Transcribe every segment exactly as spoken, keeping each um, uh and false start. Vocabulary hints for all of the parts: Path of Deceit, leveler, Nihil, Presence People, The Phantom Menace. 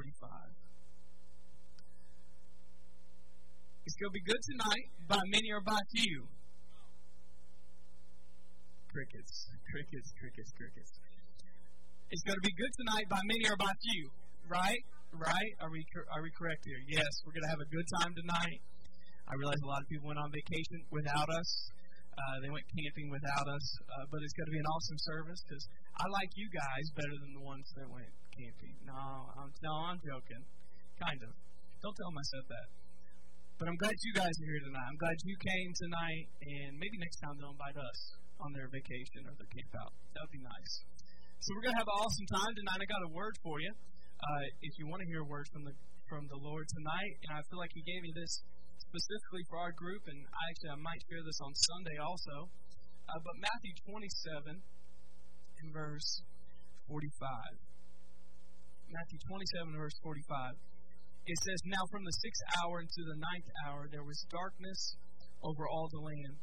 forty-five. It's going to be good tonight, by many or by few. Crickets, crickets, crickets, crickets. It's going to be good tonight by many or by few, right? Right? Are we are we correct here? Yes, we're going to have a good time tonight. I realize a lot of people went on vacation without us. Uh, they went camping without us. Uh, but it's going to be an awesome service because I like you guys better than the ones that went camping. No, I'm, no, I'm joking. Kind of. Don't tell them I said that. But I'm glad you guys are here tonight. I'm glad you came tonight. And maybe next time they'll invite us on their vacation or their camp out. That would be nice. So we're going to have an awesome time tonight. I got a word for you. Uh, if you want to hear a word from the from the Lord tonight, and I feel like He gave me this specifically for our group, and I actually I might share this on Sunday also. Uh, but Matthew twenty-seven and verse forty-five. Matthew twenty-seven and verse forty-five. It says, "Now from the sixth hour unto the ninth hour there was darkness over all the land.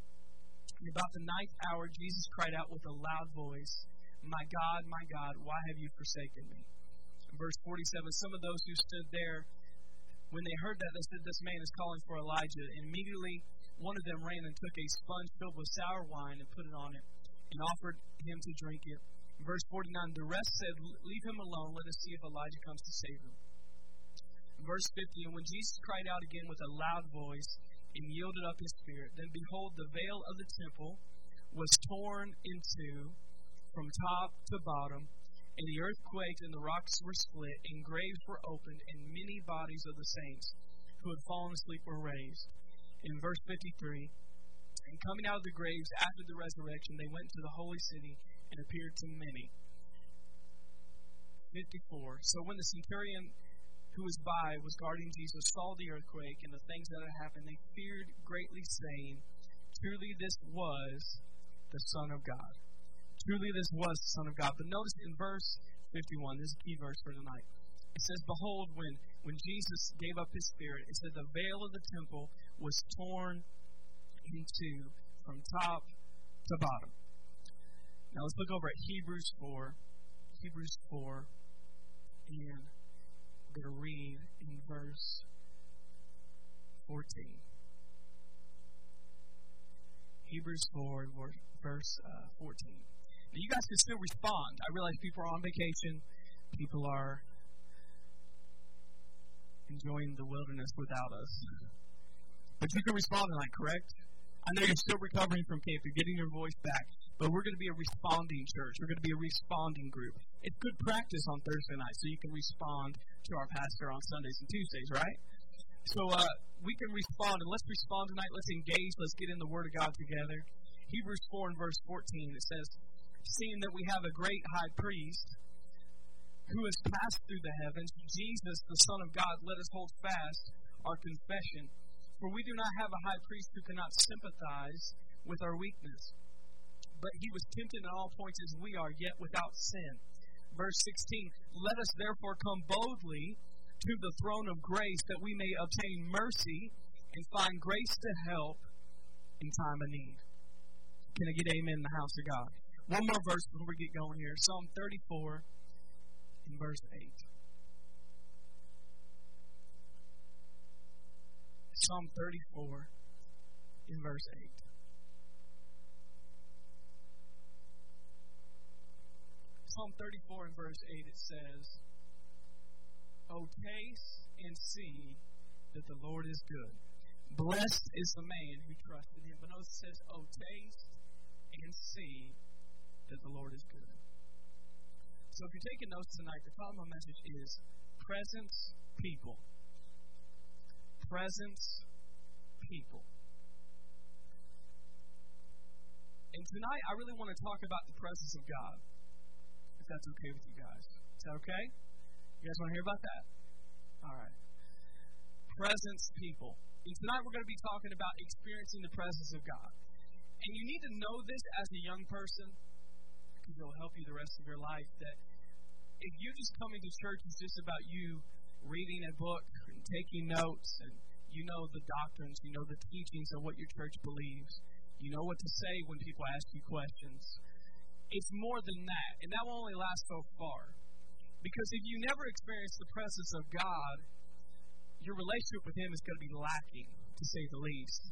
And about the ninth hour Jesus cried out with a loud voice, 'My God, my God, why have you forsaken me?'" Verse forty-seven, some of those who stood there, when they heard that, they said, "This man is calling for Elijah." And immediately one of them ran and took a sponge filled with sour wine and put it on him and offered him to drink it. Verse forty-nine, the rest said, "Leave him alone. Let us see if Elijah comes to save him." Verse fifty, and when Jesus cried out again with a loud voice and yielded up his spirit, then behold, the veil of the temple was torn in two from top to bottom. And the earth quaked, and the rocks were split, and graves were opened, and many bodies of the saints who had fallen asleep were raised. In verse fifty-three, and coming out of the graves after the resurrection, they went to the holy city and appeared to many. fifty-four, so when the centurion who was by was guarding Jesus saw the earthquake and the things that had happened, they feared greatly, saying, "Truly this was the Son of God." Truly this was the Son of God. But notice in verse fifty-one, this is a key verse for tonight. It says, behold, when, when Jesus gave up his spirit, it said the veil of the temple was torn in two from top to bottom. Now let's look over at Hebrews four. Hebrews four. And I'm going to read in verse fourteen. Hebrews four and verse uh, fourteen. Now, you guys can still respond. I realize people are on vacation. People are enjoying the wilderness without us. But you can respond tonight, correct? I know you're still recovering from camp. You're getting your voice back. But we're going to be a responding church. We're going to be a responding group. It's good practice on Thursday nights, so you can respond to our pastor on Sundays and Tuesdays, right? So uh, we can respond, and let's respond tonight. Let's engage. Let's get in the Word of God together. Hebrews four and verse fourteen, it says, "Seeing that we have a great high priest who has passed through the heavens, Jesus, the Son of God, let us hold fast our confession. For we do not have a high priest who cannot sympathize with our weakness, but he was tempted in all points as we are, yet without sin." Verse sixteen, "Let us therefore come boldly to the throne of grace that we may obtain mercy and find grace to help in time of need." Can I get amen in the house of God? One more verse before we get going here. Psalm thirty-four and verse eight. Psalm thirty-four in verse eight. Psalm thirty-four and verse eight, it says, "O taste and see that the Lord is good. Blessed is the man who trusts in him." But notice it says, "O taste and see that the Lord is good." So if you're taking notes tonight, the title of my message is Presence People. Presence People. And tonight, I really want to talk about the presence of God, if that's okay with you guys. Is that okay? You guys want to hear about that? All right. Presence People. And tonight, we're going to be talking about experiencing the presence of God. And you need to know this as a young person, because it will help you the rest of your life, that if you just come into church, it's just about you reading a book and taking notes, and you know the doctrines, you know the teachings of what your church believes, you know what to say when people ask you questions. It's more than that, and that will only last so far. Because if you never experience the presence of God, your relationship with Him is going to be lacking, to say the least.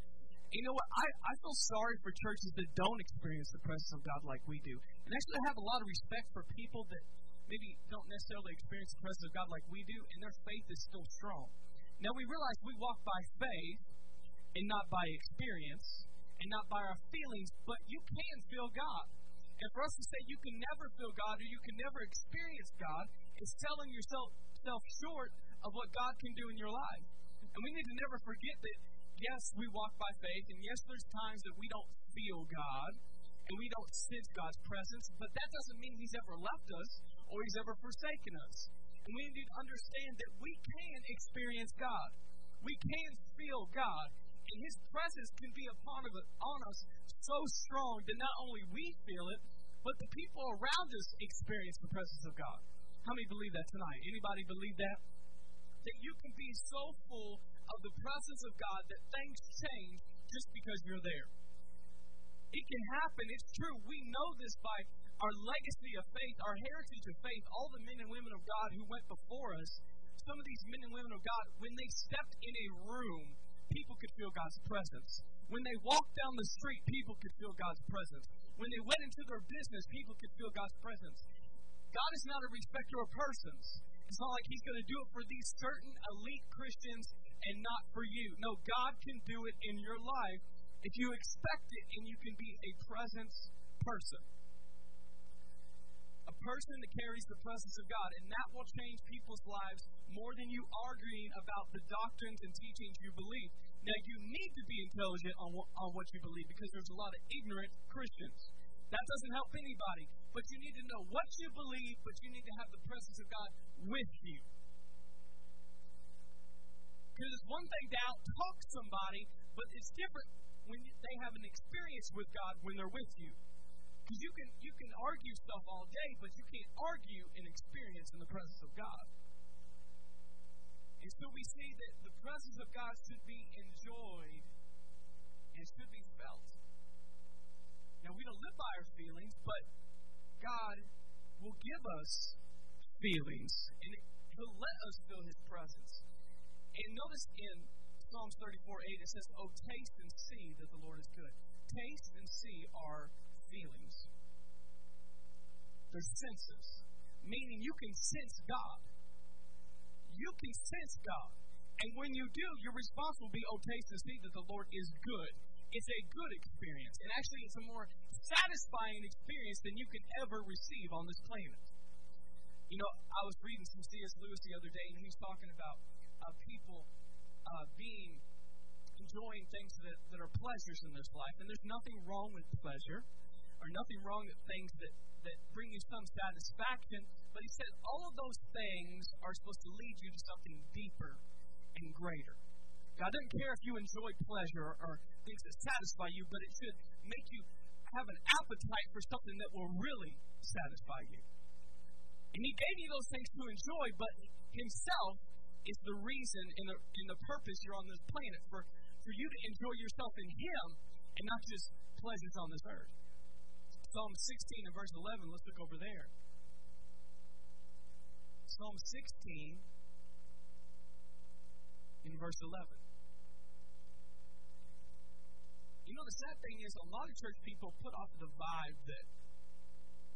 And you know what? I, I feel sorry for churches that don't experience the presence of God like we do. And actually, I have a lot of respect for people that maybe don't necessarily experience the presence of God like we do, and their faith is still strong. Now, we realize we walk by faith and not by experience and not by our feelings, but you can feel God. And for us to say you can never feel God or you can never experience God is selling yourself self short of what God can do in your life. And we need to never forget that, yes, we walk by faith, and yes, there's times that we don't feel God and we don't sense God's presence, but that doesn't mean He's ever left us or He's ever forsaken us. And we need to understand that we can experience God. We can feel God. And His presence can be upon us so strong that not only we feel it, but the people around us experience the presence of God. How many believe that tonight? Anybody believe that? That you can be so full of the presence of God that things change just because you're there. It can happen. It's true. We know this by our legacy of faith, our heritage of faith, all the men and women of God who went before us. Some of these men and women of God, when they stepped in a room, people could feel God's presence. When they walked down the street, people could feel God's presence. When they went into their business, people could feel God's presence. God is not a respecter of persons. It's not like He's going to do it for these certain elite Christians and not for you. No, God can do it in your life if you expect it and you can be a presence person. A person that carries the presence of God, and that will change people's lives more than you arguing about the doctrines and teachings you believe. Now, you need to be intelligent on, wh- on what you believe, because there's a lot of ignorant Christians. That doesn't help anybody, but you need to know what you believe, but you need to have the presence of God with you. Because it's one thing to out-talk somebody, but it's different when you, they have an experience with God when they're with you. Because you can, you can argue stuff all day, but you can't argue an experience in the presence of God. And so we see that the presence of God should be enjoyed and should be felt. Now, we don't live by our feelings, but God will give us feelings, and He'll let us feel His presence. And notice in Psalms thirty-four eight, it says, "Oh, taste and see that the Lord is good." Taste and see are feelings. They're senses, meaning you can sense God. You can sense God. And when you do, your response will be, "Oh, taste and see that the Lord is good." It's a good experience. And actually, it's a more satisfying experience than you can ever receive on this planet. You know, I was reading some C S Lewis the other day, and he was talking about uh, people uh, being, enjoying things that, that are pleasures in this life. And there's nothing wrong with pleasure, or nothing wrong with things that, that bring you some satisfaction. But he said all of those things are supposed to lead you to something deeper and greater. God doesn't care if you enjoy pleasure or, or things that satisfy you, but it should make you have an appetite for something that will really satisfy you. And He gave you those things to enjoy, but Himself is the reason and the, and the purpose you're on this planet, for, for you to enjoy yourself in Him and not just pleasures on this earth. Psalm sixteen and verse eleven, let's look over there. Psalm sixteen in verse eleven. You know, the sad thing is a lot of church people put off the vibe that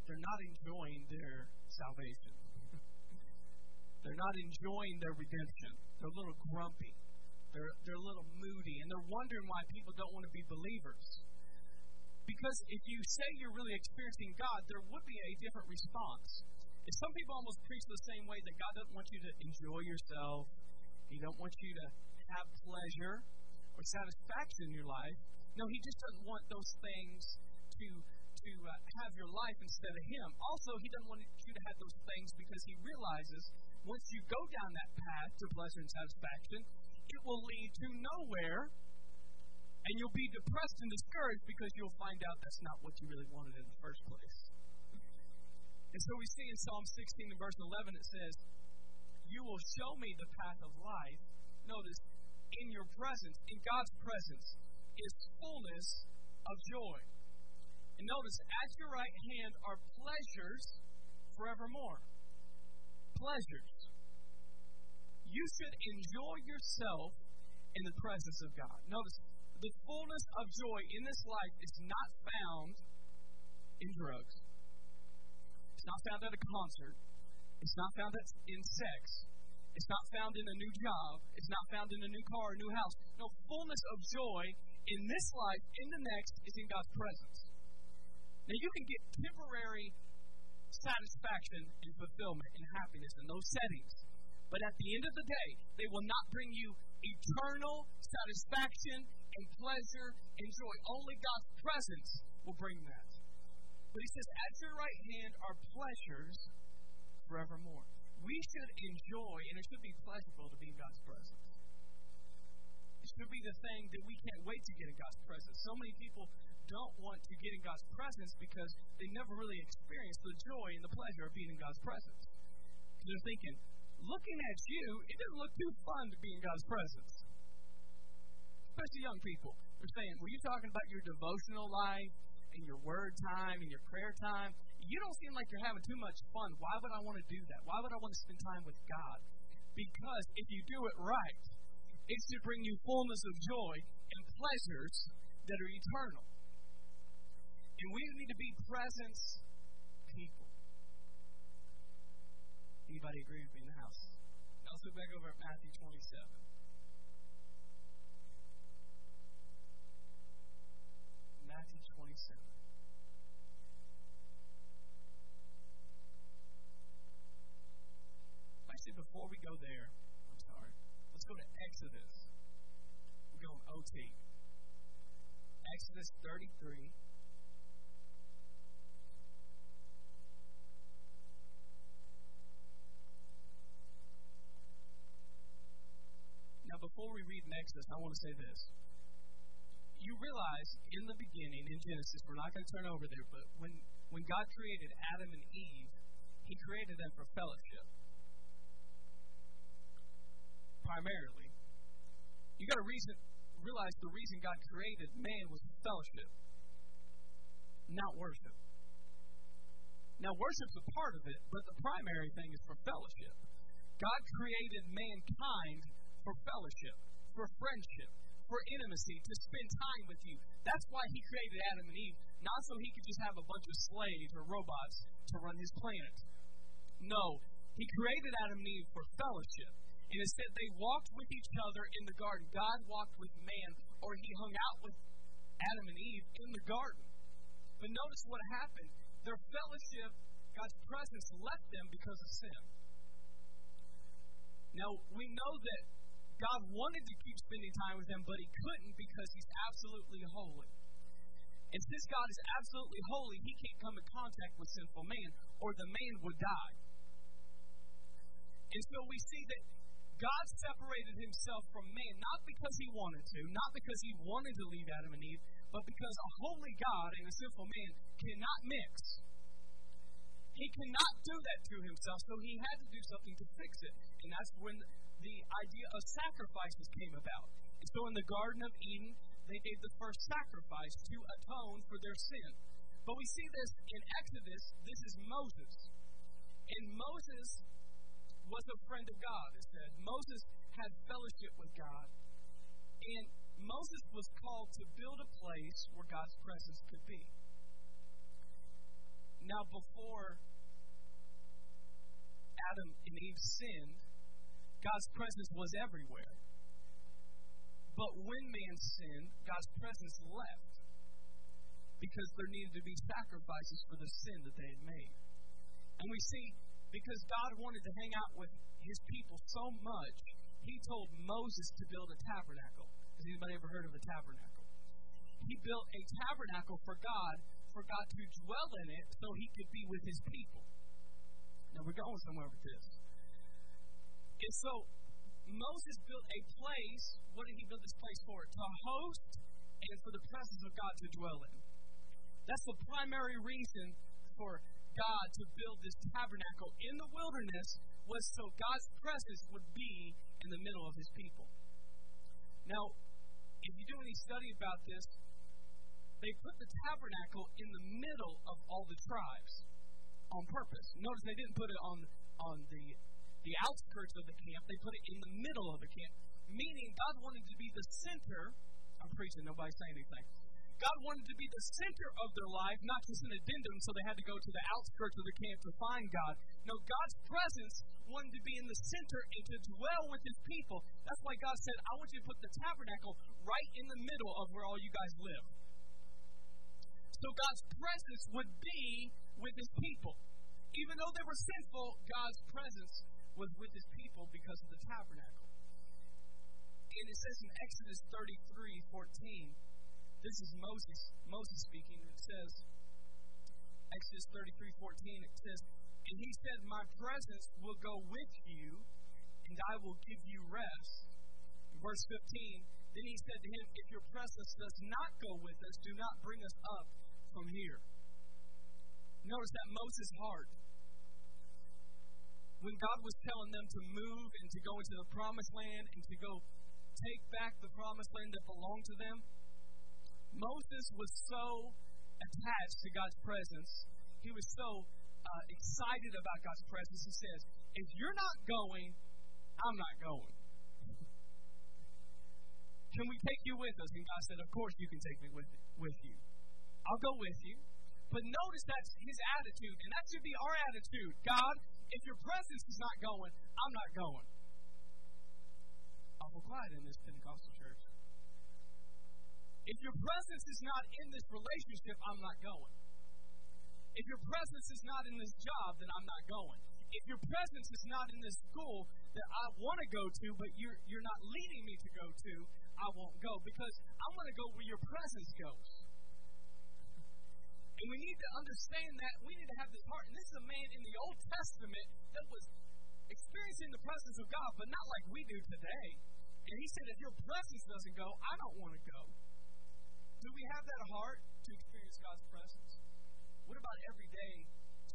they're not enjoying their salvation. They're not enjoying their redemption. They're a little grumpy. They're, they're a little moody. And they're wondering why people don't want to be believers. Because if you say you're really experiencing God, there would be a different response. And some people almost preach the same way, that God doesn't want you to enjoy yourself. He doesn't want you to have pleasure or satisfaction in your life. No, He just doesn't want those things to, to uh, have your life instead of Him. Also, He doesn't want you to have those things because He realizes once you go down that path to pleasure and satisfaction, it will lead to nowhere. And you'll be depressed and discouraged because you'll find out that's not what you really wanted in the first place. And so we see in Psalm sixteen and verse eleven, it says, "You will show me the path of life." Notice, in your presence, in God's presence, is fullness of joy. And notice, at your right hand are pleasures forevermore. pleasures. You should enjoy yourself in the presence of God. Notice, the fullness of joy in this life is not found in drugs. It's not found at a concert. It's not found in sex. It's not found in a new job. It's not found in a new car or a new house. No, fullness of joy in this life, in the next, is in God's presence. Now, you can get temporary satisfaction and fulfillment and happiness in those settings. But at the end of the day, they will not bring you eternal satisfaction and pleasure and joy. Only God's presence will bring that. But he says, at your right hand are pleasures forevermore. We should enjoy, and it should be pleasurable to be in God's presence. It should be the thing that we can't wait to get in God's presence. So many people don't want to get in God's presence because they never really experienced the joy and the pleasure of being in God's presence. They're thinking, looking at you, it doesn't look too fun to be in God's presence. Especially young people. They're saying, well, you're talking about your devotional life and your word time and your prayer time. You don't seem like you're having too much fun. Why would I want to do that? Why would I want to spend time with God? Because if you do it right, it should bring you fullness of joy and pleasures that are eternal. And we need to be presence people. Anybody agree with me in the house? Now let's look back over at Matthew twenty-seven. Matthew twenty-seven. Actually, before we go there, I'm sorry. Let's go to Exodus. We're going O T. Exodus thirty-three. Before we read in Exodus, I want to say this. You realize in the beginning, in Genesis, we're not going to turn over there, but when, when God created Adam and Eve, he created them for fellowship. Primarily. You got to reason, realize the reason God created man was fellowship, not worship. Now, worship's a part of it, but the primary thing is for fellowship. God created mankind for fellowship, for friendship, for intimacy, to spend time with you. That's why he created Adam and Eve, not so he could just have a bunch of slaves or robots to run his planet. No, he created Adam and Eve for fellowship. And it said they walked with each other in the garden. God walked with man, or he hung out with Adam and Eve in the garden. But notice what happened. Their fellowship, God's presence, left them because of sin. Now, we know that God wanted to keep spending time with him, but he couldn't because he's absolutely holy. And since God is absolutely holy, he can't come in contact with sinful man, or the man would die. And so we see that God separated himself from man, not because he wanted to, not because he wanted to leave Adam and Eve, but because a holy God and a sinful man cannot mix. He cannot do that to himself, so he had to do something to fix it. And that's when the idea of sacrifices came about. And so in the Garden of Eden, they gave the first sacrifice to atone for their sin. But we see this in Exodus. This is Moses. And Moses was a friend of God, it says. Moses had fellowship with God. And Moses was called to build a place where God's presence could be. Now, before Adam and Eve sinned, God's presence was everywhere. But when man sinned, God's presence left because there needed to be sacrifices for the sin that they had made. And we see, because God wanted to hang out with his people so much, he told Moses to build a tabernacle. Has anybody ever heard of a tabernacle? He built a tabernacle for God, for God to dwell in it so he could be with his people. Now, we're going somewhere with this. And so, Moses built a place. What did he build this place for? To host and for the presence of God to dwell in. That's the primary reason for God to build this tabernacle in the wilderness, was so God's presence would be in the middle of his people. Now, if you do any study about this, they put the tabernacle in the middle of all the tribes on purpose. Notice they didn't put it on, on the the outskirts of the camp. They put it in the middle of the camp, meaning God wanted to be the center. I'm preaching, nobody's saying anything. God wanted to be the center of their life, not just an addendum, so they had to go to the outskirts of the camp to find God. No, God's presence wanted to be in the center and to dwell with His people. That's why God said, I want you to put the tabernacle right in the middle of where all you guys live. So God's presence would be with His people. Even though they were sinful, God's presence was with His people because of the tabernacle. And it says in Exodus thirty-three fourteen, this is Moses, Moses speaking, and it says, Exodus thirty-three fourteen, it says, and He said, my presence will go with you, and I will give you rest. Verse fifteen, then He said to him, if your presence does not go with us, do not bring us up from here. Notice that Moses' heart. When God was telling them to move and to go into the promised land and to go take back the promised land that belonged to them, Moses was so attached to God's presence. He was so uh, excited about God's presence. He says, if you're not going, I'm not going. Can we take you with us? And God said, of course you can take me with, with you. I'll go with you. But notice that's His attitude, and that should be our attitude. God, if your presence is not going, I'm not going. Awful quiet in this Pentecostal church. If your presence is not in this relationship, I'm not going. If your presence is not in this job, then I'm not going. If your presence is not in this school that I want to go to, but you're, you're not leading me to go to, I won't go, because I'm going to go where your presence goes. And we need to understand that. We need to have this heart. And this is a man in the Old Testament that was experiencing the presence of God, but not like we do today. And he said, if your presence doesn't go, I don't want to go. Do we have that heart to experience God's presence? What about every day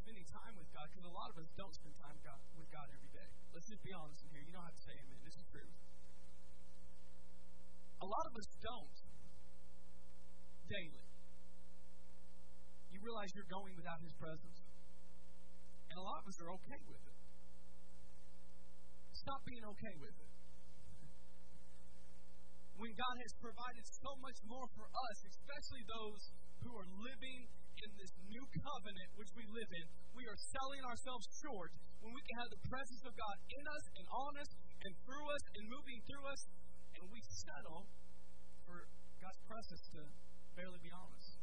spending time with God? Because a lot of us don't spend time God, with God every day. Let's just be honest in here. You don't have to say amen. This is true. A lot of us don't daily. You realize you're going without His presence. And a lot of us are okay with it. Stop being okay with it. When God has provided so much more for us, especially those who are living in this new covenant which we live in, we are selling ourselves short when we can have the presence of God in us and on us and through us and moving through us, and we settle for God's presence to barely be on us.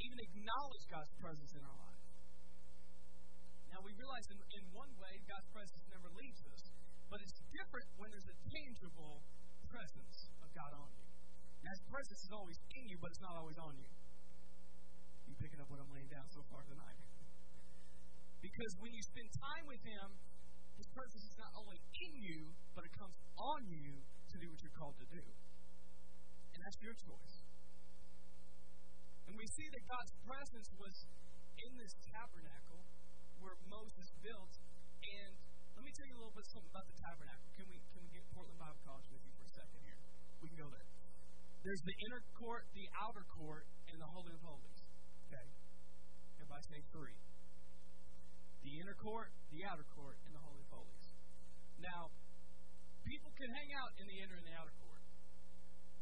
Even acknowledge God's presence in our life. Now we realize in, in one way God's presence never leaves us, but it's different when there's a tangible presence of God on you. Now His presence is always in you, but it's not always on you. You picking up what I'm laying down so far tonight? Because when you spend time with Him, His presence is not only in you, but it comes on you to do what you're called to do. And that's your choice. And we see that God's presence was in this tabernacle where Moses built. And let me tell you a little bit something about the tabernacle. Can we can we get Portland Bible College with you for a second here? We can go there. There's the inner court, the outer court, and the Holy of Holies. Okay? Everybody say three. The inner court, the outer court, and the Holy of Holies. Now, people can hang out in the inner and the outer court.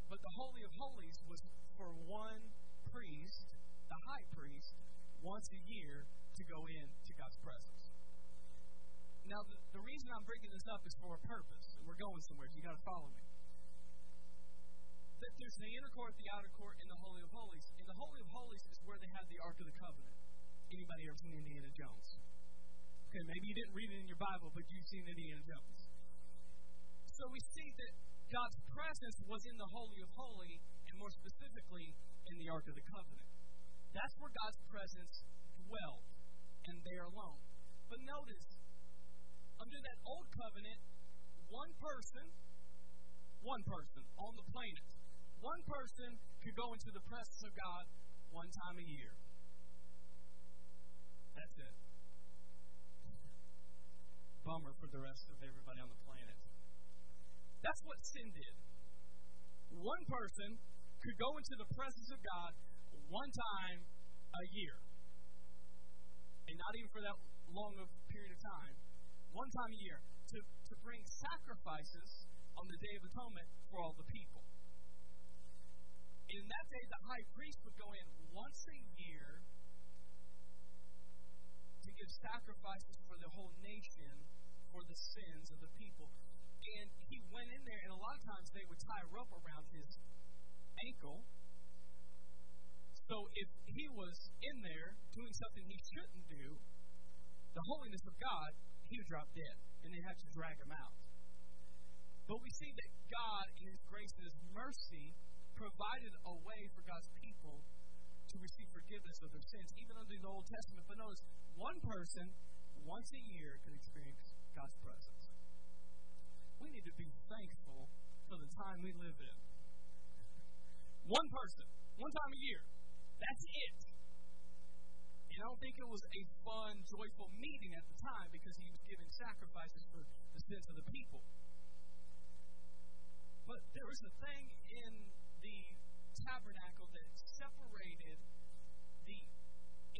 But the Holy of Holies was for one priest, the high priest, once a year to go in to God's presence. Now, the, the reason I'm bringing this up is for a purpose, and we're going somewhere, so you got to follow me. That there's the inner court, the outer court, and the Holy of Holies. And the Holy of Holies is where they had the Ark of the Covenant. Anybody ever seen Indiana Jones? Okay, maybe you didn't read it in your Bible, but you've seen Indiana Jones. So we see that God's presence was in the Holy of Holies, and more specifically, in the Ark of the Covenant. That's where God's presence dwelled, and there alone. But notice, under that old covenant, one person, one person on the planet, one person could go into the presence of God one time a year. That's it. Bummer for the rest of everybody on the planet. That's what sin did. One person could go into the presence of God one time a year. And not even for that long of period of time. One time a year. to, to bring sacrifices on the Day of Atonement for all the people. In that day, the high priest would go in once a year to give sacrifices for the whole nation for the sins of the people. And he went in there, and a lot of times they would tie a rope around his ankle. So if he was in there doing something he shouldn't do, the holiness of God, he would drop dead, and they had to drag him out. But we see that God, in His grace and His mercy, provided a way for God's people to receive forgiveness of their sins, even under the Old Testament. But notice, one person, once a year, could experience God's presence. We need to be thankful for the time we live in. One person, one time a year. That's it. And I don't think it was a fun, joyful meeting at the time because he was giving sacrifices for the sins of the people. But there was a thing in the tabernacle that separated the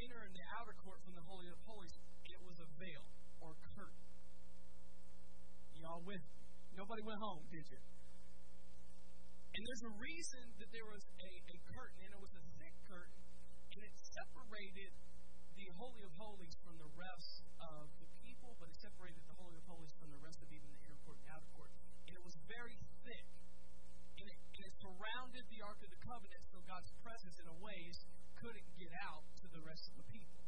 inner and the outer court from the Holy of Holies. It was a veil or curtain. Y'all with me? Nobody went home, did you? And there's a reason that there was a, a curtain, and it was a thick curtain, and it separated the Holy of Holies from the rest of the people, but it separated the Holy of Holies from the rest of even the inner court and the outer court. And it was very thick, and it, and it surrounded the Ark of the Covenant, so God's presence in a ways couldn't get out to the rest of the people.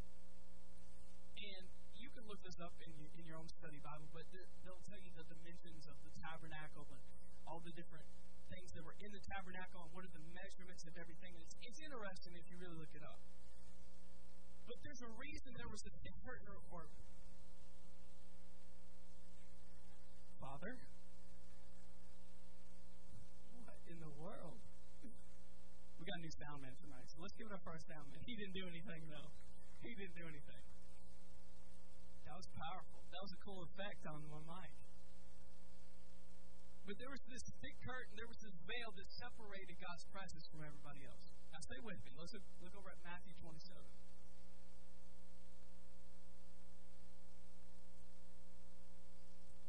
And you can look this up in your, in your own study Bible, but they'll tell you the dimensions of the tabernacle and all the different things that were in the tabernacle and what are the measurements of everything. And it's, it's interesting if you really look it up. But there's a reason there was a thick curtain or, or Father? What in the world? We got a new sound man tonight, so let's give it up for our sound man. He didn't do anything, though. He didn't do anything. That was powerful. That was a cool effect on my mic. But there was this thick curtain, there was this veil that separated God's presence from everybody else. Now stay with me. Let's look, look over at Matthew twenty-seven.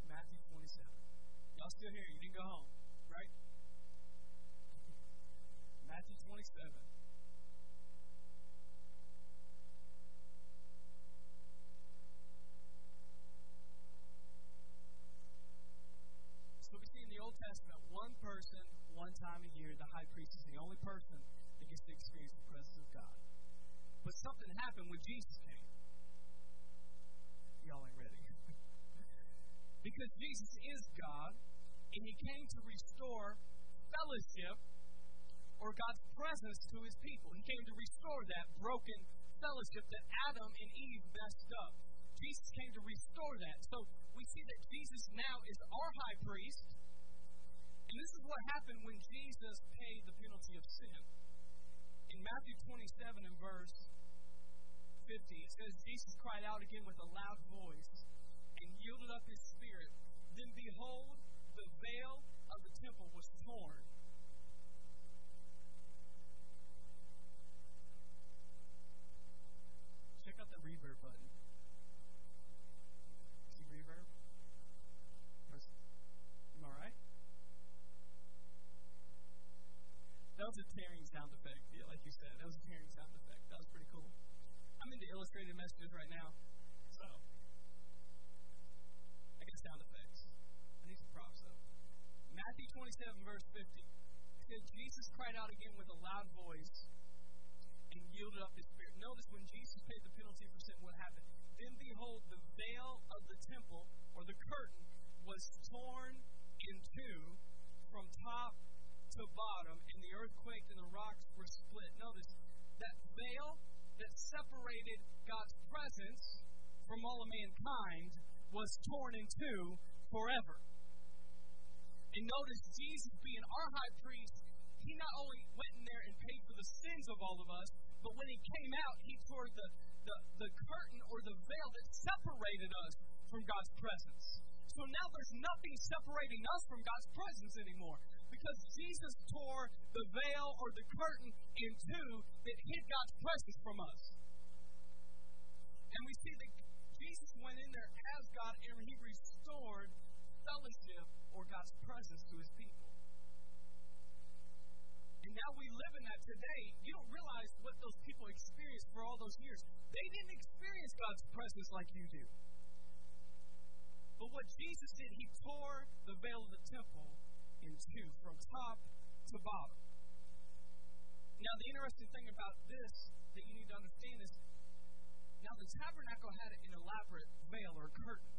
Matthew twenty-seven. Y'all still here? You didn't go home, right? Matthew twenty-seven. Old Testament, one person, one time a year, the high priest is the only person that gets to experience the presence of God. But something happened when Jesus came. Y'all ain't ready. Because Jesus is God, and He came to restore fellowship or God's presence to His people. He came to restore that broken fellowship that Adam and Eve messed up. Jesus came to restore that. So we see that Jesus now is our high priest. And this is what happened when Jesus paid the penalty of sin. In Matthew twenty-seven and verse fifty, it says, Jesus cried out again with a loud voice and yielded up His spirit. Then behold, the veil of the temple was torn. Check out the reverb button. See reverb? Am I right? That was a tearing sound effect, yeah, like you said. That was a tearing sound effect. That was pretty cool. I'm into illustrated messages right now, so I get sound effects. I need some props, though. Matthew twenty-seven, verse fifty. It says, Jesus cried out again with a loud voice and yielded up His spirit. Notice when Jesus paid the penalty for sin, what happened? Then behold, the veil of the temple, or the curtain, was torn in two from top to to bottom, and the earth quaked and the rocks were split. Notice that veil that separated God's presence from all of mankind was torn in two forever. And notice Jesus being our high priest, He not only went in there and paid for the sins of all of us, but when He came out, He tore the, the, the curtain or the veil that separated us from God's presence. So now there's nothing separating us from God's presence anymore. Because Jesus tore the veil or the curtain in two that hid God's presence from us. And we see that Jesus went in there as God and He restored fellowship or God's presence to his people. And now we live in that today. You don't realize what those people experienced for all those years. They didn't experience God's presence like you do. But what Jesus did, he tore the veil of the temple in two, from top to bottom. Now, the interesting thing about this that you need to understand is, now the tabernacle had an elaborate veil or curtain.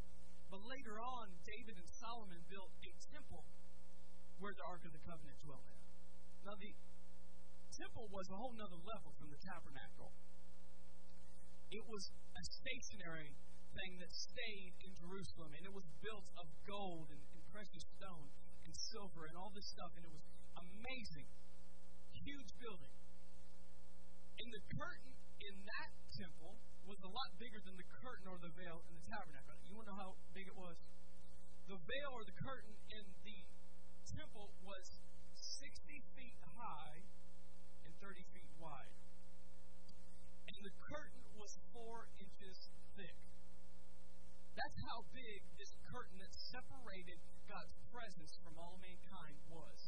But later on, David and Solomon built a temple where the Ark of the Covenant dwelt at. Now, the temple was a whole nother level from the tabernacle. It was a stationary thing that stayed in Jerusalem, and it was built of gold and, and precious stone and silver and all this stuff, and it was amazing, huge building. And the curtain in that temple was a lot bigger than the curtain or the veil in the tabernacle. You want to know how big it was? The veil or the curtain in the temple was sixty feet high and thirty feet wide. And the curtain was four inches thick. That's how big this curtain that separated God's presence from all mankind was.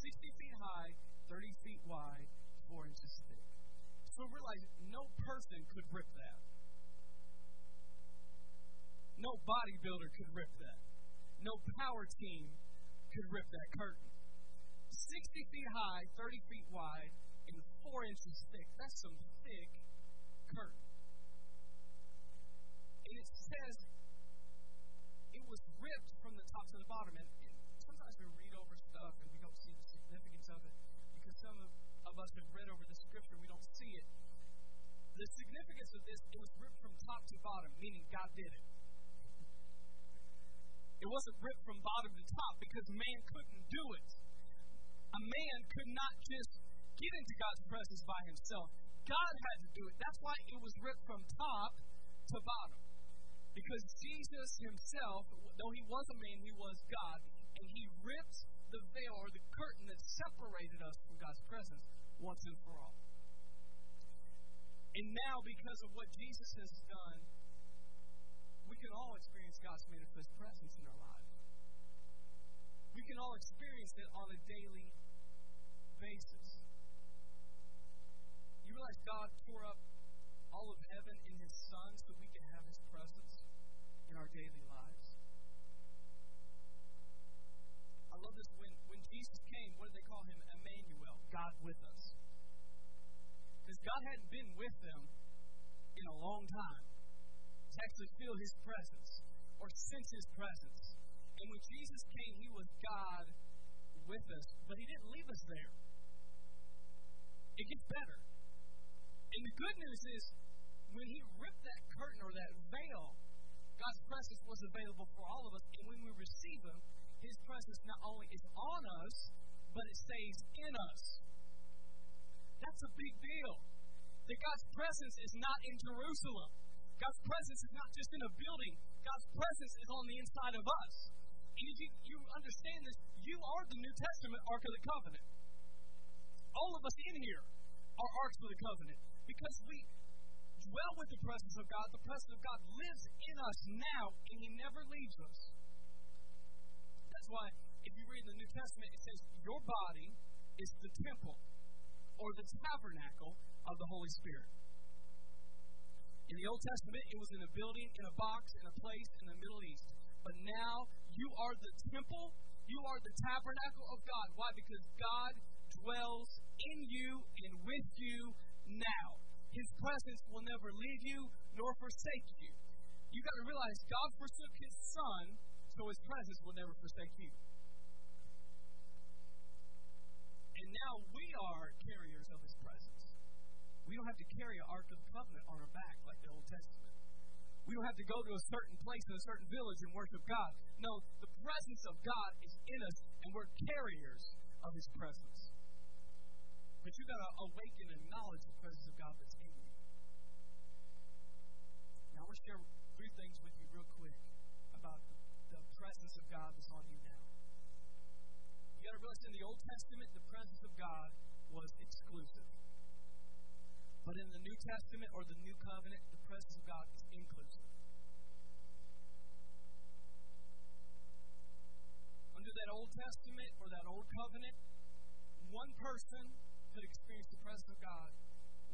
sixty feet high, thirty feet wide, four inches thick. So realize no person could rip that. No bodybuilder could rip that. No power team could rip that curtain. sixty feet high, thirty feet wide, and four inches thick. That's some thick curtain. And it says it was ripped from the top to the bottom. And, and sometimes we read over stuff and we don't see the significance of it because some of, of us have read over the scripture, we don't see it. The significance of this, it was ripped from top to bottom, meaning God did it. It wasn't ripped from bottom to top because man couldn't do it. A man could not just get into God's presence by himself. God had to do it. That's why it was ripped from top to bottom. Because Jesus himself, though he was a man, he was God. And he ripped the veil or the curtain that separated us from God's presence once and for all. And now, because of what Jesus has done, we can all experience God's manifest presence in our lives. We can all experience it on a daily basis. You realize God tore up all of heaven in his Son so we can have his presence in our daily lives. I love this. When, when Jesus came, what did they call him? Emmanuel, God with us. Because God hadn't been with them in a long time to actually feel his presence or sense his presence. And when Jesus came, he was God with us, but he didn't leave us there. It gets better. And the good news is, when he ripped that curtain or that veil, God's presence was available for all of us. And when we receive him, his presence not only is on us, but it stays in us. That's a big deal. That God's presence is not in Jerusalem. God's presence is not just in a building. God's presence is on the inside of us. And if you, you understand this, you are the New Testament Ark of the Covenant. All of us in here are Arks of the Covenant. Because we dwell with the presence of God, the presence of God lives in us now, and he never leaves us. That's why, if you read the New Testament, it says, your body is the temple, or the tabernacle of the Holy Spirit. In the Old Testament, it was in a building, in a box, in a place in the Middle East. But now, you are the temple, you are the tabernacle of God. Why? Because God dwells in you and with you now. His presence will never leave you nor forsake you. You've got to realize God forsook his Son, so his presence will never forsake you. And now we are carriers of his presence. We don't have to carry an Ark of the Covenant on our back like the Old Testament. We don't have to go to a certain place in a certain village and worship God. No, the presence of God is in us, and we're carriers of his presence. But you've got to awaken and acknowledge the presence of God that's in you. Now, I want to share three things with you real quick about the, the presence of God that's on you now. You've got to realize in the Old Testament, the presence of God was exclusive. But in the New Testament or the New Covenant, the presence of God is inclusive. that Old Testament or that Old Covenant, one person could experience the presence of God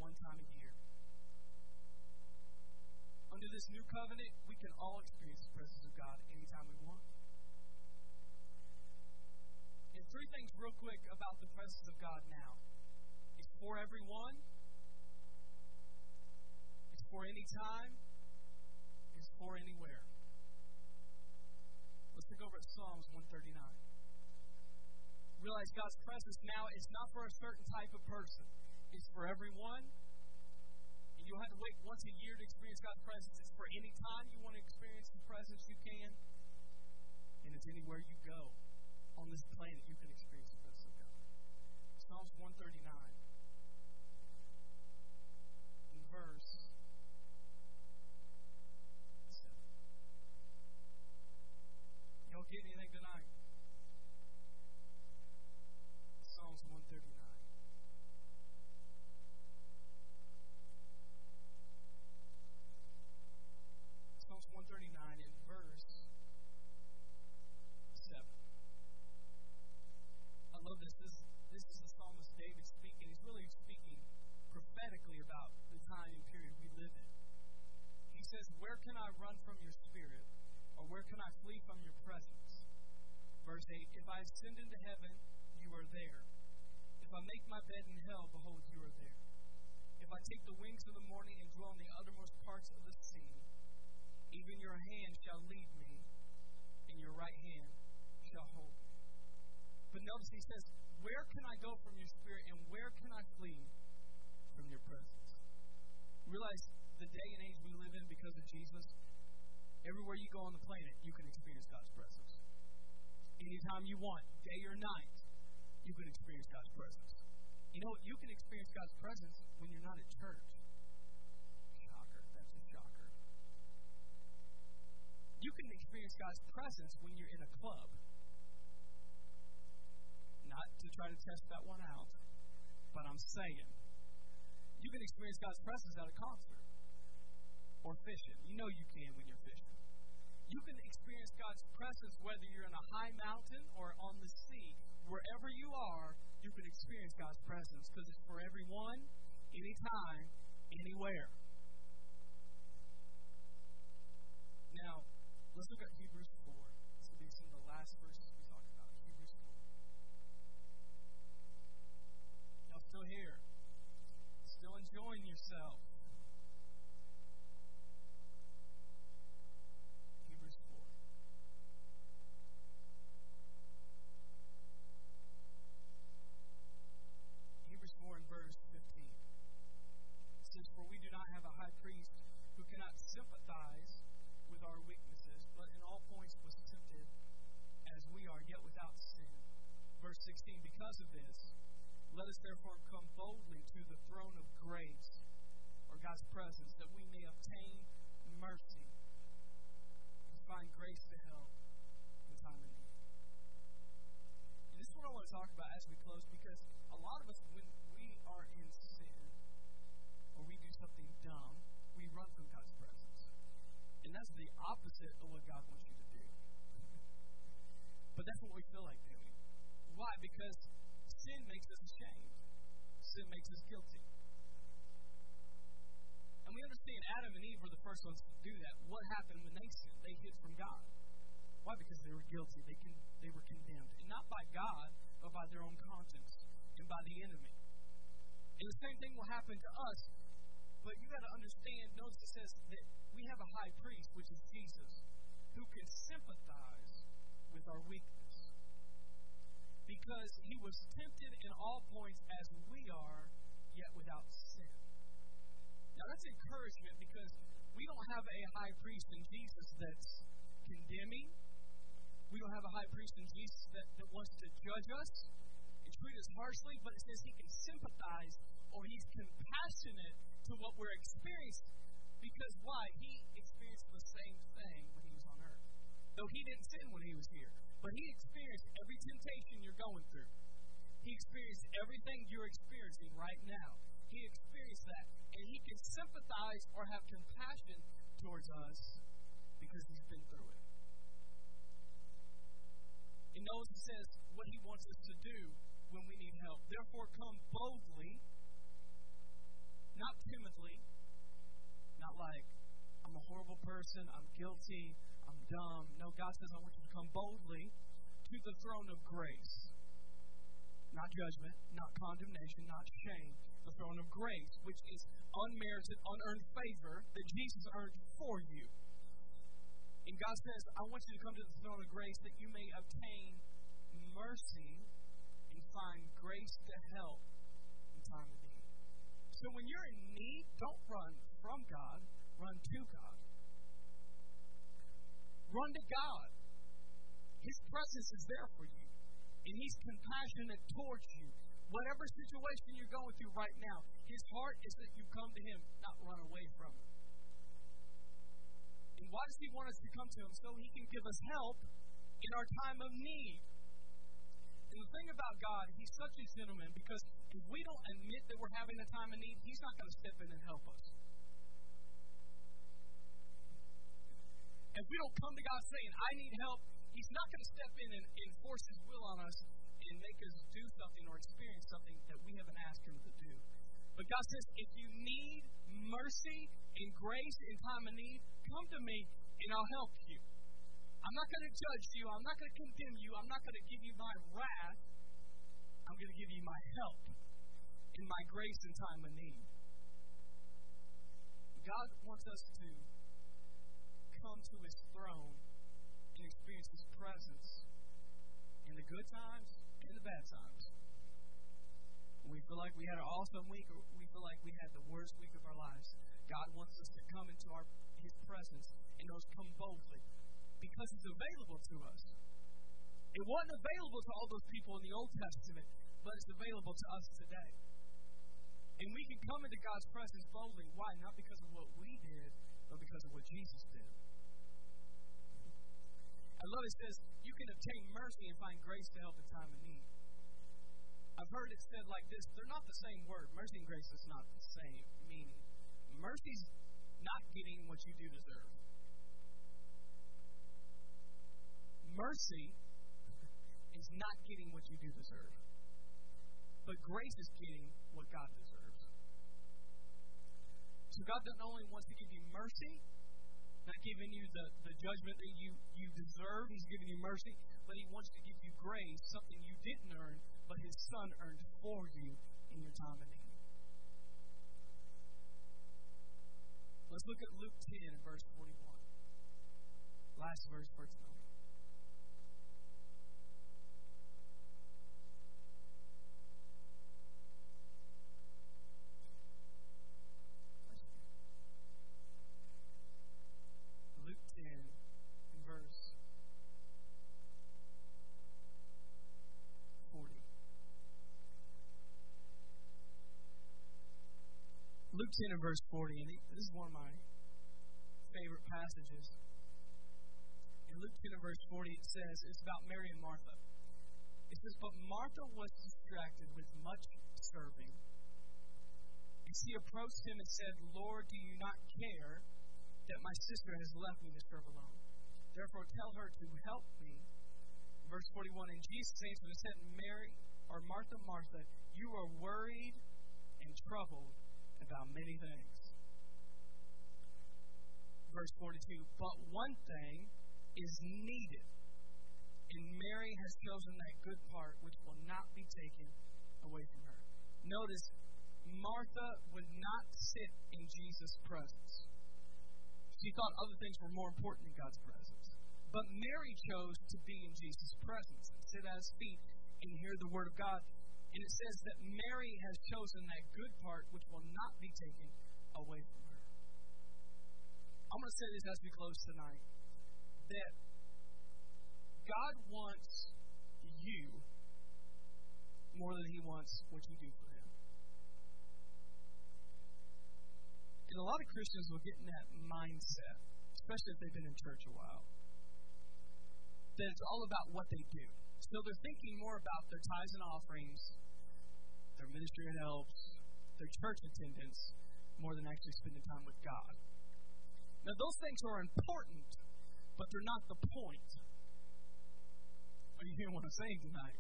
one time a year. Under this new covenant, we can all experience the presence of God anytime we want. And three things real quick about the presence of God now. It's for everyone. It's for any time. It's for anywhere. Let's look over at Psalms one thirty-nine. Realize God's presence now is not for a certain type of person. It's for everyone. You'll have to wait once a year to experience God's presence. It's for any time you want to experience the presence, you can. And it's anywhere you go on this planet, you can experience the presence of God. Psalms one thirty-nine, in verse seven. Y'all get anything tonight? Psalms one thirty-nine. one thirty-nine in verse seven. I love this. This, this is the psalmist David speaking. He's really speaking prophetically about the time and period we live in. He says, where can I run from your spirit? Or where can I flee from your presence? Verse eight, if I ascend into heaven, you are there. If I make my bed in hell, behold, you are there. If I take the wings of the morning and dwell in the uttermost parts of the sea, even your hand shall lead me, and your right hand shall hold me. But notice he says, where can I go from your spirit, and where can I flee from your presence? Realize the day and age we live in because of Jesus, everywhere you go on the planet, you can experience God's presence. Anytime you want, day or night, you can experience God's presence. You know, you can experience God's presence when you're not at church. You can experience God's presence when you're in a club. Not to try to test that one out, but I'm saying. You can experience God's presence at a concert or fishing. You know you can when you're fishing. You can experience God's presence whether you're in a high mountain or on the sea. Wherever you are, you can experience God's presence because it's for everyone, anytime, anywhere. Now, let's look at Hebrews four. This will be some of the last verses we talk about. Hebrews four. Y'all still here? Still enjoying yourself? Hebrews four. Hebrews four and verse fifteen. It says, for we do not have a high priest who cannot sympathize with our weaknesses, but in all points was tempted as we are, yet without sin. Verse sixteen, because of this, let us therefore come boldly to the throne of grace, or God's presence, that we may obtain mercy and find grace to help in time of need. And this is what I want to talk about as we close, because a lot of us, when we are in sin, or we do something dumb, we run from God's presence. And that's the opposite of what God wants you to do. But that's what we feel like doing. Why? Because sin makes us ashamed. Sin makes us guilty. And we understand Adam and Eve were the first ones to do that. What happened when they sinned? They hid from God. Why? Because they were guilty. They con- they were condemned. And not by God, but by their own conscience and by the enemy. And the same thing will happen to us. But you got to understand, notice it says that we have a high priest, which is Jesus, who can sympathize with our weakness. Because he was tempted in all points as we are, yet without sin. Now that's encouragement because we don't have a high priest in Jesus that's condemning. We don't have a high priest in Jesus that, that wants to judge us and treat us harshly, but it says he can sympathize or he's compassionate to what we're experiencing, because why? He experienced the same thing when he was on earth. Though he didn't sin when he was here, but he experienced every temptation you're going through. He experienced everything you're experiencing right now. He experienced that, and he can sympathize or have compassion towards us because he's been through it. And notice it says what he wants us to do when we need help. Therefore, come boldly, not timidly, not like, I'm a horrible person, I'm guilty, I'm dumb. No, God says, I want you to come boldly to the throne of grace. Not judgment, not condemnation, not shame. The throne of grace, which is unmerited, unearned favor that Jesus earned for you. And God says, I want you to come to the throne of grace that you may obtain mercy and find grace to help in time of need. So when you're in need, don't run from God, run to God. Run to God. His presence is there for you. And He's compassionate towards you. Whatever situation you're going through right now, His heart is that you come to Him, not run away from Him. And why does He want us to come to Him? So He can give us help in our time of need. And the thing about God, He's such a gentleman, because if we don't admit that we're having a time of need, He's not going to step in and help us. If we don't come to God saying, I need help, He's not going to step in and, and force His will on us and make us do something or experience something that we haven't asked Him to do. But God says, if you need mercy and grace in time of need, come to me and I'll help you. I'm not going to judge you. I'm not going to condemn you. I'm not going to give you my wrath. I'm going to give you my help and my grace in time of need. God wants us to come to His throne and experience His presence in the good times and the bad times. We feel like we had an awesome week, or we feel like we had the worst week of our lives. God wants us to come into our His presence, and those come boldly because it's available to us. It wasn't available to all those people in the Old Testament, but it's available to us today. And we can come into God's presence boldly. Why? Not because of what we did, but because of what Jesus did. I love it says, you can obtain mercy and find grace to help in time of need. I've heard it said like this, they're not the same word. Mercy and grace is not the same meaning. Mercy's not getting what you do deserve. Mercy is not getting what you do deserve. But grace is getting what God deserves. So God not only wants to give you mercy, not giving you the, the judgment that you, you deserve. He's giving you mercy, but He wants to give you grace, something you didn't earn, but His Son earned for you in your time of need. Let's look at Luke ten, and verse forty-one. Last verse for tonight. Luke ten and verse forty, and this is one of my favorite passages. In Luke ten and verse forty, it says, it's about Mary and Martha. It says, but Martha was distracted with much serving. And she approached Him and said, Lord, do you not care that my sister has left me to serve alone? Therefore, tell her to help me. Verse forty-one, and Jesus answered and said, Mary, or Martha, Martha, you are worried and troubled about many things. Verse forty-two, but one thing is needed, and Mary has chosen that good part which will not be taken away from her. Notice, Martha would not sit in Jesus' presence. She thought other things were more important than God's presence. But Mary chose to be in Jesus' presence and sit at His feet and hear the Word of God. And it says that Mary has chosen that good part which will not be taken away from her. I'm going to say this as we close tonight, that God wants you more than He wants what you do for Him. And a lot of Christians will get in that mindset, especially if they've been in church a while, that it's all about what they do. So they're thinking more about their tithes and offerings, their ministry and helps, their church attendance, more than actually spending time with God. Now, those things are important, but they're not the point. sure you didn't want to sing tonight.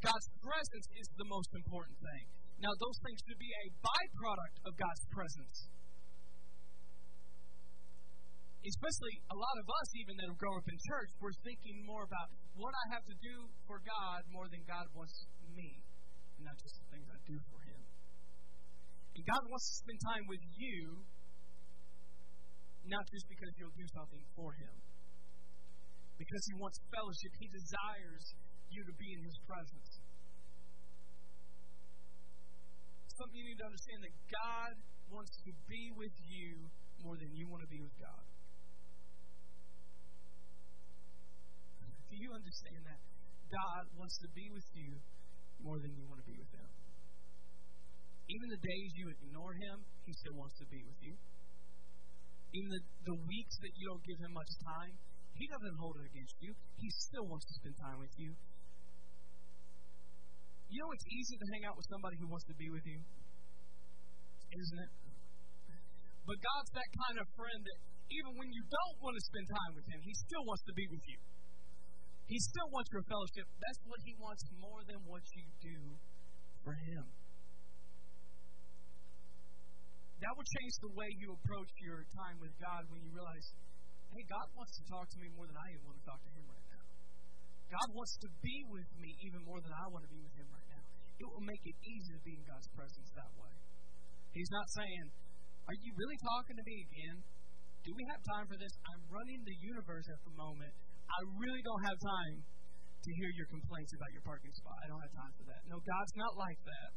God's presence is the most important thing. Now, those things should be a byproduct of God's presence. Especially a lot of us, even that have grown up in church, we're thinking more about what I have to do for God more than God wants me, and not just the things I do for Him. And God wants to spend time with you, not just because you'll do something for Him. Because He wants fellowship, He desires you to be in His presence. Something you need to understand, that God wants to be with you more than you want to be with God. Do you understand that? God wants to be with you more than you want to be with Him. Even the days you ignore Him, He still wants to be with you. Even the, the weeks that you don't give Him much time, He doesn't hold it against you. He still wants to spend time with you. You know, it's easy to hang out with somebody who wants to be with you, isn't it? But God's that kind of friend that even when you don't want to spend time with Him, He still wants to be with you. He still wants your fellowship. That's what He wants more than what you do for Him. That will change the way you approach your time with God when you realize, hey, God wants to talk to me more than I even want to talk to Him right now. God wants to be with me even more than I want to be with Him right now. It will make it easy to be in God's presence that way. He's not saying, are you really talking to me again? Do we have time for this? I'm running the universe at the moment. I really don't have time to hear your complaints about your parking spot. I don't have time for that. No, God's not like that.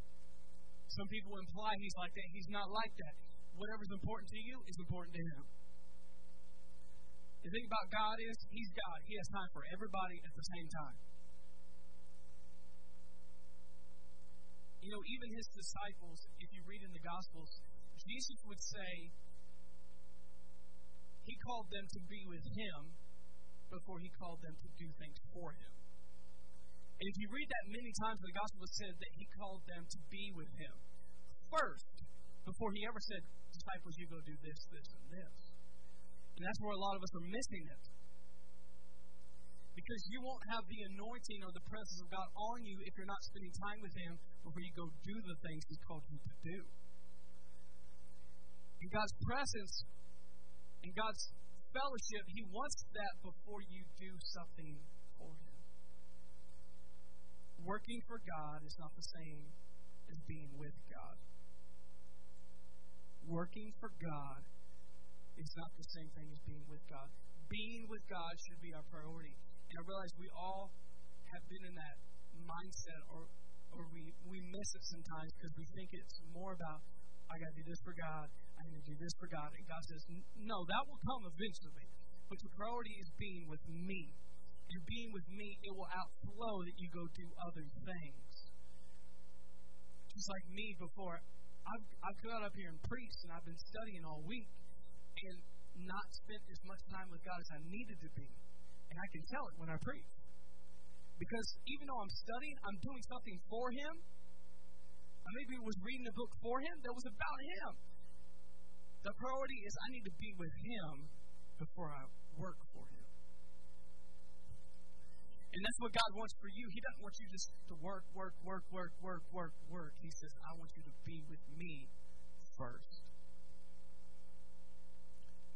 Some people imply He's like that. He's not like that. Whatever's important to you is important to Him. The thing about God is, He's God. He has time for everybody at the same time. You know, even His disciples, if you read in the Gospels, Jesus would say He called them to be with Him before He called them to do things for Him. And if you read that many times in the Gospel, it said that He called them to be with Him first, before He ever said, disciples, you go do this, this, and this. And that's where a lot of us are missing it. Because you won't have the anointing or the presence of God on you if you're not spending time with Him before you go do the things He's called you to do. And God's presence and God's fellowship, He wants that before you do something for Him. Working for God is not the same as being with God. Working for God is not the same thing as being with God. Being with God should be our priority. And I realize we all have been in that mindset, or or we, we miss it sometimes because we think it's more about, I got to do this for God, I need to do this for God. And God says, no, that will come eventually. But your priority is being with me. And being with me, it will outflow that you go do other things. Just like me before, I've, I've got up here and preached, and I've been studying all week, and not spent as much time with God as I needed to be. And I can tell it when I preach. Because even though I'm studying, I'm doing something for Him. I maybe was reading a book for Him that was about Him. The priority is I need to be with Him before I work for Him. And that's what God wants for you. He doesn't want you just to work, work, work, work, work, work, work. He says, I want you to be with me first.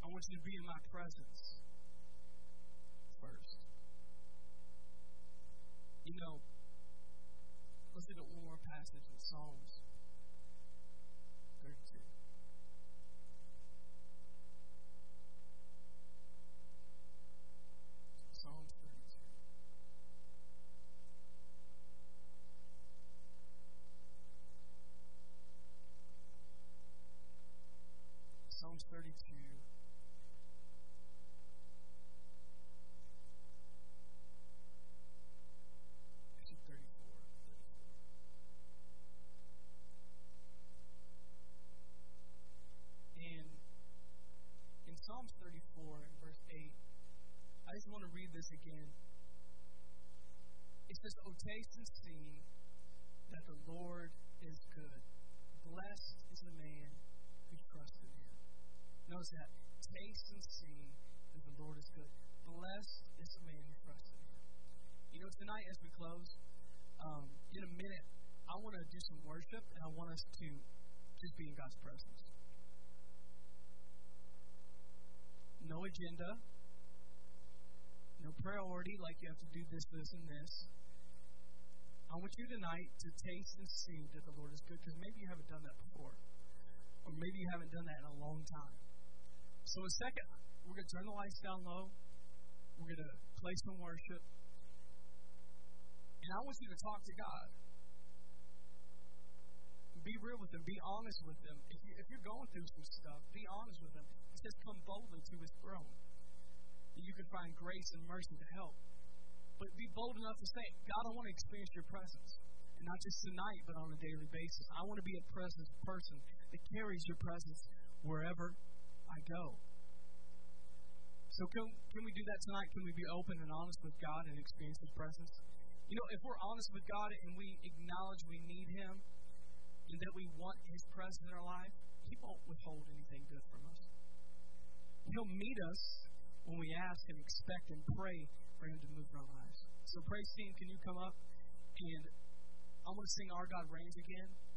I want you to be in my presence first. You know, let's look at one more passage in Psalms thirty-two. Psalms thirty-two. Psalms thirty-two. Psalms thirty-four, verse eight. I just want to read this again. It says, O taste and see that the Lord is good. Blessed is the man who trusts in Him. Notice that. Taste and see that the Lord is good. Blessed is the man who trusts in Him. You know, tonight as we close, um, in a minute, I want to do some worship, and I want us to just be in God's presence. No agenda, no priority, like you have to do this, this, and this. I want you tonight to taste and see that the Lord is good, because maybe you haven't done that before, or maybe you haven't done that in a long time. So in a second, we're going to turn the lights down low. We're going to play some worship. And I want you to talk to God. Be real with Him. Be honest with Him. If, you, if you're going through some stuff, be honest with Him. It says come boldly to His throne. And you can find grace and mercy to help. But be bold enough to say, God, I want to experience your presence. And not just tonight, but on a daily basis. I want to be a presence person that carries your presence wherever I go. So can, can we do that tonight? Can we be open and honest with God and experience His presence? You know, if we're honest with God and we acknowledge we need Him and that we want His presence in our life, He won't withhold anything good from us. He'll meet us when we ask and expect and pray for Him to move in our lives. So praise team, can you come up? And I'm going to sing Our God Reigns again.